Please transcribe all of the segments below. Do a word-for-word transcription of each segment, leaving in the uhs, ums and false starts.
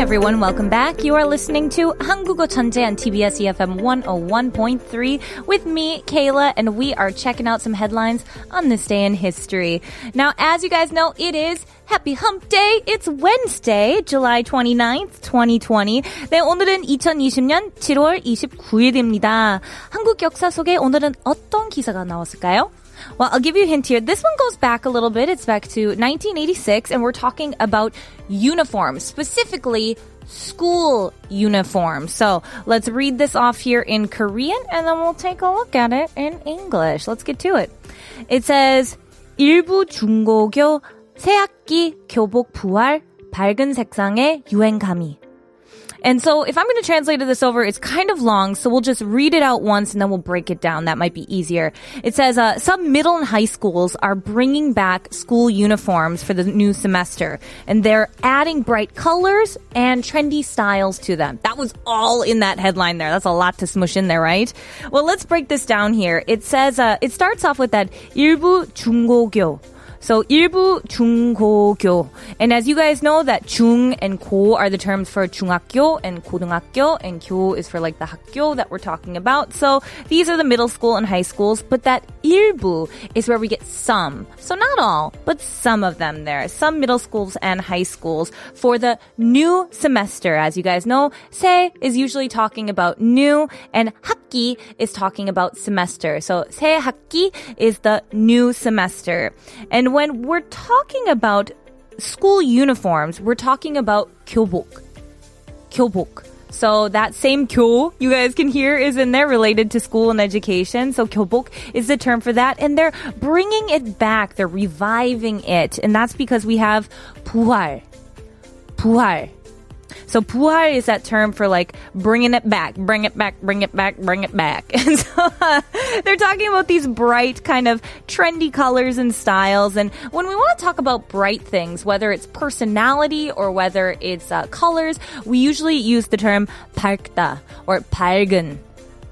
everyone, welcome back. You are listening to 한국어 천재 on T B S E F M one oh one point three with me, Kayla, and we are checking out some headlines on this day in history. Now, as you guys know, it is Happy Hump Day. It's Wednesday, July twenty-ninth, twenty twenty. 네, 오늘은 이천이십 년 칠월 이십구일입니다. 한국 역사 속에 오늘은 어떤 기사가 나왔을까요? Well, I'll give you a hint here. This one goes back a little bit. It's back to nineteen eighty-six, and we're talking about uniforms, specifically school uniforms. So let's read this off here in Korean, and then we'll take a look at it in English. Let's get to it. It says, 일부 중고교 새학기 교복 부활 밝은 색상의 유행감이. And so if I'm going to translate this over, it's kind of long, so we'll just read it out once and then we'll break it down. That might be easier. It says, uh, some middle and high schools are bringing back school uniforms for the new semester, and they're adding bright colors and trendy styles to them. That was all in that headline there. That's a lot to smush in there, right? Well, let's break this down here. It says, uh, it starts off with that 일부 중고교. So, 일부 중고교. And as you guys know, that 중 and 고 are the terms for 중학교 and 고등학교, and 교 is for like the 학교 that we're talking about. So, these are the middle school and high schools, but that 일부 is where we get some. So, not all, but some of them there. Some middle schools and high schools for the new semester. As you guys know, 새 is usually talking about new, and 학기 is talking about semester. So, 새 학기 is the new semester. And when we're talking about school uniforms, we're talking about 교복. 교복. So that same 교 you guys can hear is in there related to school and education. So 교복 is the term for that. And they're bringing it back. They're reviving it. And that's because we have 부활. 부활. So 부활 is that term for like bringing it back, bring it back, bring it back, bring it back. And so uh, they're talking about these bright kind of trendy colors and styles. And when we want to talk about bright things, whether it's personality or whether it's uh, colors, we usually use the term 밝다 or 밝은.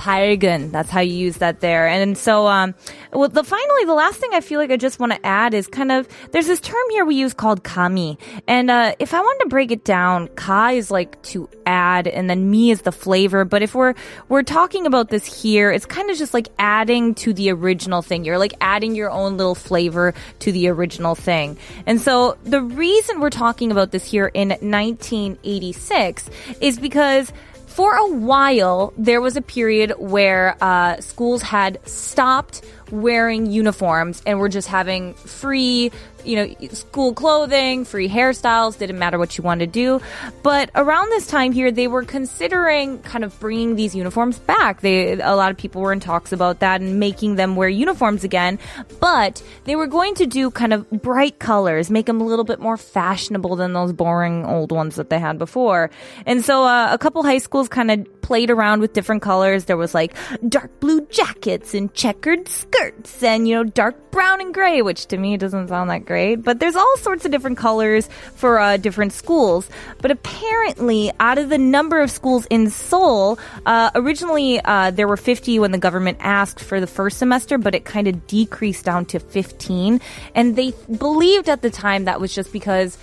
밝은. That's how you use that there. And so, um, well, the, finally, the last thing I feel like I just want to add is kind of, there's this term here we use called kami. And uh, if I wanted to break it down, ka is like to add, and then mi is the flavor. But if we're we're talking about this here, it's kind of just like adding to the original thing. You're like adding your own little flavor to the original thing. And so the reason we're talking about this here in nineteen eighty-six is because for a while, there was a period where uh, schools had stopped wearing uniforms and were just having free, you know, school clothing, free hairstyles, didn't matter what you wanted to do. But around this time here, they were considering kind of bringing these uniforms back. They, a lot of people were in talks about that and making them wear uniforms again. But they were going to do kind of bright colors, make them a little bit more fashionable than those boring old ones that they had before. And so uh, a couple high schools kind of played around with different colors. There was like dark blue jackets and checkered skirts. And, you know, dark brown and gray, which to me doesn't sound that great. But there's all sorts of different colors for uh, different schools. But apparently, out of the number of schools in Seoul, uh, originally uh, there were fifty when the government asked for the first semester, but it kind of decreased down to fifteen. And they believed at the time that was just because,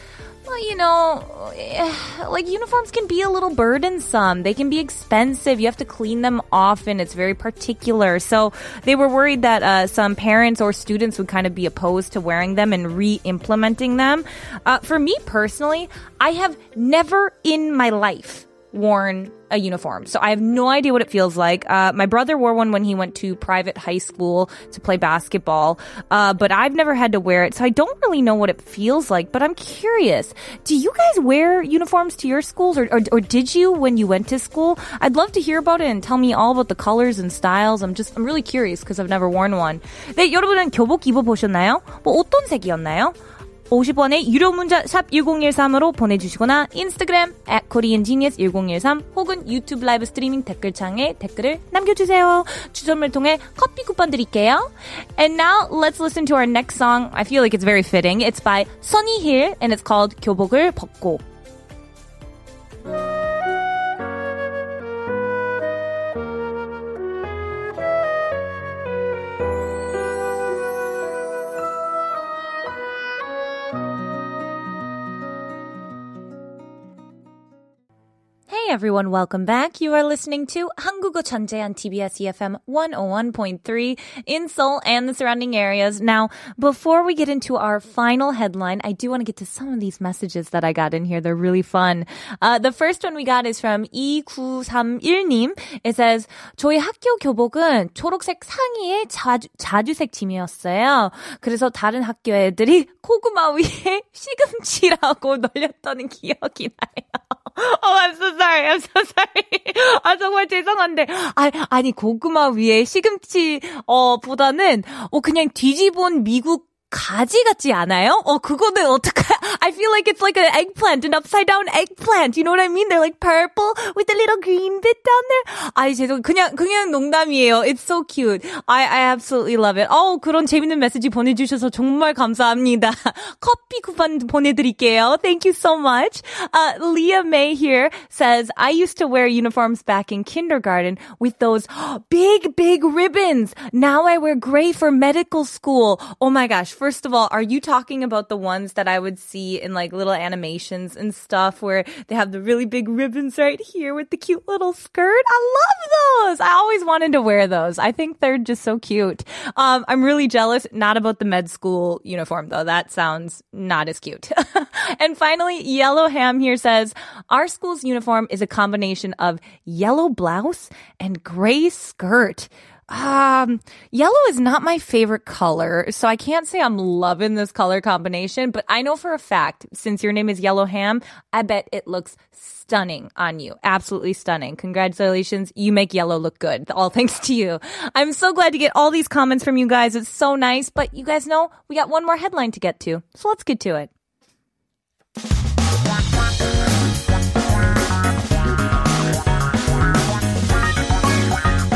well, you know, like uniforms can be a little burdensome. They can be expensive. You have to clean them often. It's very particular. So they were worried that uh, some parents or students would kind of be opposed to wearing them and re-implementing them. Uh, for me personally, I have never in my life worn a uniform. So I have no idea what it feels like. Uh, my brother wore one when he went to private high school to play basketball. Uh, but I've never had to wear it. So I don't really know what it feels like, but I'm curious. Do you guys wear uniforms to your schools or, or, or did you when you went to school? I'd love to hear about it and tell me all about the colors and styles. I'm just, I'm really curious because I've never worn one. 네, 여러분은 교복 입어보셨나요? 뭐 어떤 색이었나요? 오십 원의 유료 문자 샵 일공일삼으로 보내주시거나 인스타그램 at korean genius ten thirteen 혹은 유튜브 라이브 스트리밍 댓글창에 댓글을 남겨주세요. 추첨을 통해 커피 쿠폰 드릴게요. And now let's listen to our next song. I feel like it's very fitting. It's by Sonny Hill and it's called 교복을 벗고. Hi everyone, welcome back. You are listening to 한국어 천재 on T B S E F M one oh one point three in Seoul and the surrounding areas. Now, before we get into our final headline, I do want to get to some of these messages that I got in here. They're really fun. Uh, the first one we got is from 이구삼일님. It says, 저희 학교 교복은 초록색 상의에 자주, 자주색 짐이었어요. 그래서 다른 학교 애들이 고구마 위에 시금치라고 놀렸던 기억이 나요. Oh, I'm so sorry. I'm so sorry. 아, 정말 죄송한데. 아, 아니, 고구마 위에 시금치, 어, 보다는, 어, 그냥 뒤집은 미국 가지 같지 않아요? 어, 그거는 어떡하, I feel like it's like an eggplant, an upside down eggplant. You know what I mean? They're like purple with a little green bit down there. 아이, 죄송, 그냥, 그냥 농담이에요. It's so cute. I, I absolutely love it. 어, 그런 재밌는 메시지 보내주셔서 정말 감사합니다. 커피 쿠폰 보내드릴게요. Thank you so much. Uh, Leah May here says, I used to wear uniforms back in kindergarten with those big, big ribbons. Now I wear gray for medical school. Oh my gosh. First of all, are you talking about the ones that I would see in like little animations and stuff where they have the really big ribbons right here with the cute little skirt? I love those. I always wanted to wear those. I think they're just so cute. Um, I'm really jealous. Not about the med school uniform, though. That sounds not as cute. And finally, Yellow Ham here says, our school's uniform is a combination of yellow blouse and gray skirt. Um, yellow is not my favorite color, so I can't say I'm loving this color combination, but I know for a fact, since your name is Yellow Ham, I bet it looks stunning on you. Absolutely stunning. Congratulations. You make yellow look good. All thanks to you. I'm so glad to get all these comments from you guys. It's so nice, but you guys know we got one more headline to get to, so let's get to it.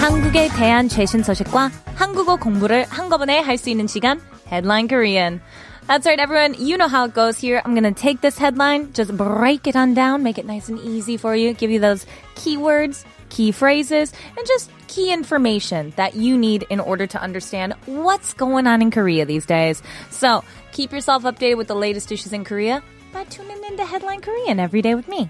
한국에 대한 최신 소식과 한국어 공부를 한꺼번에 할 수 있는 시간, Headline Korean. That's right, everyone. You know how it goes here. I'm going to take this headline, just break it on down, make it nice and easy for you, give you those keywords, key phrases, and just key information that you need in order to understand what's going on in Korea these days. So keep yourself updated with the latest issues in Korea by tuning in to Headline Korean every day with me.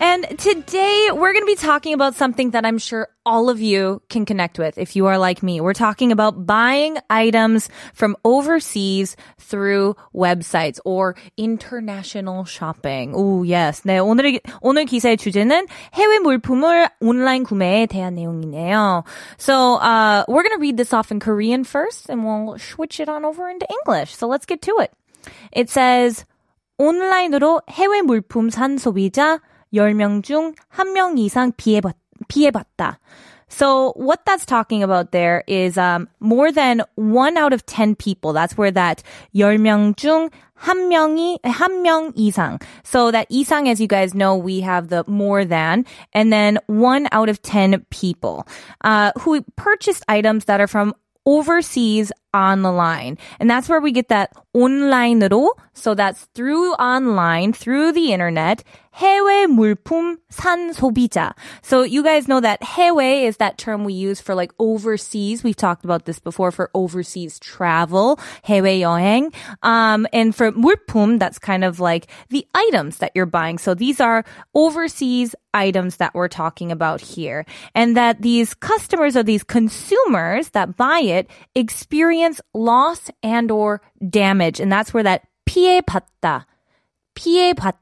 And today, we're going to be talking about something that I'm sure all of you can connect with if you are like me. We're talking about buying items from overseas through websites or international shopping. Oh, yes. 네, 오늘, 오늘 기사의 주제는 해외 물품을 온라인 구매에 대한 내용이네요. So, uh, we're going to read this off in Korean first, and we'll switch it on over into English. So, let's get to it. It says, 온라인으로 해외 물품 산 소비자 열 명 중 한 명 이상 피해봤, 피해봤다. So what that's talking about there is um, more than one out of ten people. That's where that 열 명 중 한 명이, 한 명 이상. So that 이상, as you guys know, we have the more than, and then one out of ten people uh, who purchased items that are from overseas on the line. And that's where we get that 온라인으로. So that's through online, through the internet. 해외 물품 산 소비자. So you guys know that 해외 is that term we use for like overseas. We've talked about this before for overseas travel, 해외 여행. Um, and for 물품, that's kind of like the items that you're buying. So these are overseas items that we're talking about here. And that these customers or these consumers that buy it experience loss and or damage. And that's where that 피해봤다. 피해봤다.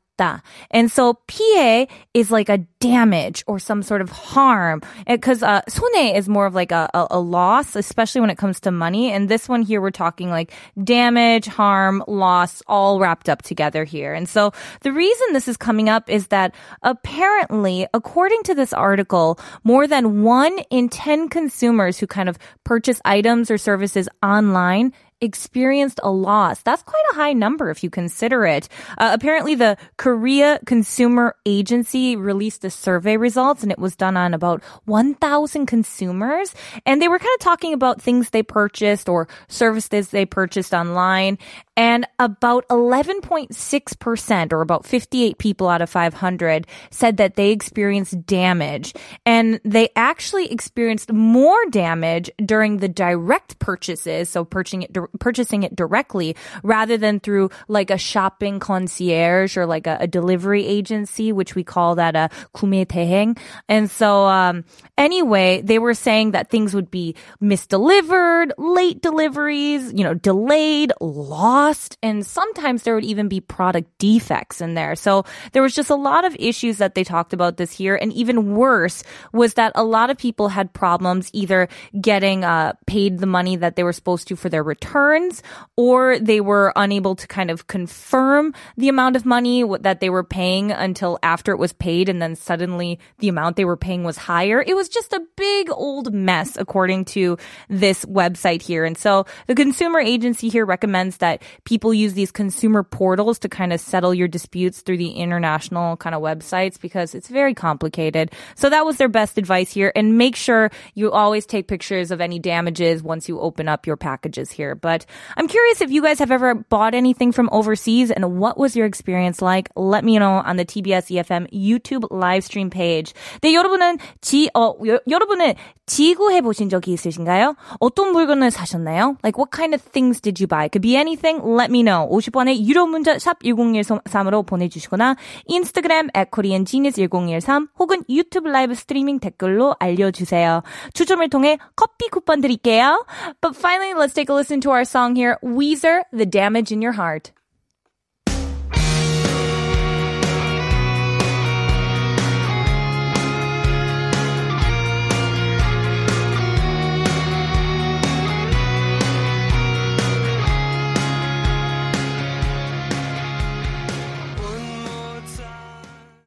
And so 피해 is like a damage or some sort of harm, because uh, 손해 is more of like a, a, a loss, especially when it comes to money. And this one here, we're talking like damage, harm, loss, all wrapped up together here. And so the reason this is coming up is that apparently, according to this article, more than one in ten consumers who kind of purchase items or services online experienced a loss. That's quite a high number if you consider it. Uh, apparently, the Korea Consumer Agency released the survey results, and it was done on about one thousand consumers. And they were kind of talking about things they purchased or services they purchased online. And about eleven point six percent, or about fifty-eight people out of five hundred, said that they experienced damage. And they actually experienced more damage during the direct purchases, so purchasing it purchasing it directly rather than through like a shopping concierge or like a, a delivery agency, which we call that a 구매 대행. And so um, anyway, they were saying that things would be misdelivered, late deliveries, you know, delayed, lost, and sometimes there would even be product defects in there. So there was just a lot of issues that they talked about this year. And even worse was that a lot of people had problems either getting uh, paid the money that they were supposed to for their returns, or they were unable to kind of confirm the amount of money that they were paying until after it was paid, and then suddenly the amount they were paying was higher. It was just a big old mess, according to this website here. And so the consumer agency here recommends that people use these consumer portals to kind of settle your disputes through the international kind of websites, because it's very complicated. So that was their best advice here. And make sure you always take pictures of any damages once you open up your packages here. But I'm curious if you guys have ever bought anything from overseas, and what was your experience like? Let me know on the T B S E F M YouTube live stream page. 네, 여러분은 지, 어, 여, 여러분은 지구해 보신 적이 있으신가요? 어떤 물건을 사셨나요? Like what kind of things did you buy? Could be anything. Let me know. 오십 번의 유료 문자 샵 일공일삼으로 보내주시거나 인스타그램 at korean genius ten thirteen 혹은 유튜브 라이브 스트리밍 댓글로 알려주세요. 추첨을 통해 커피 쿠폰 드릴게요. But finally, let's take a listen to our song here. Weezer, The Damage in Your Heart.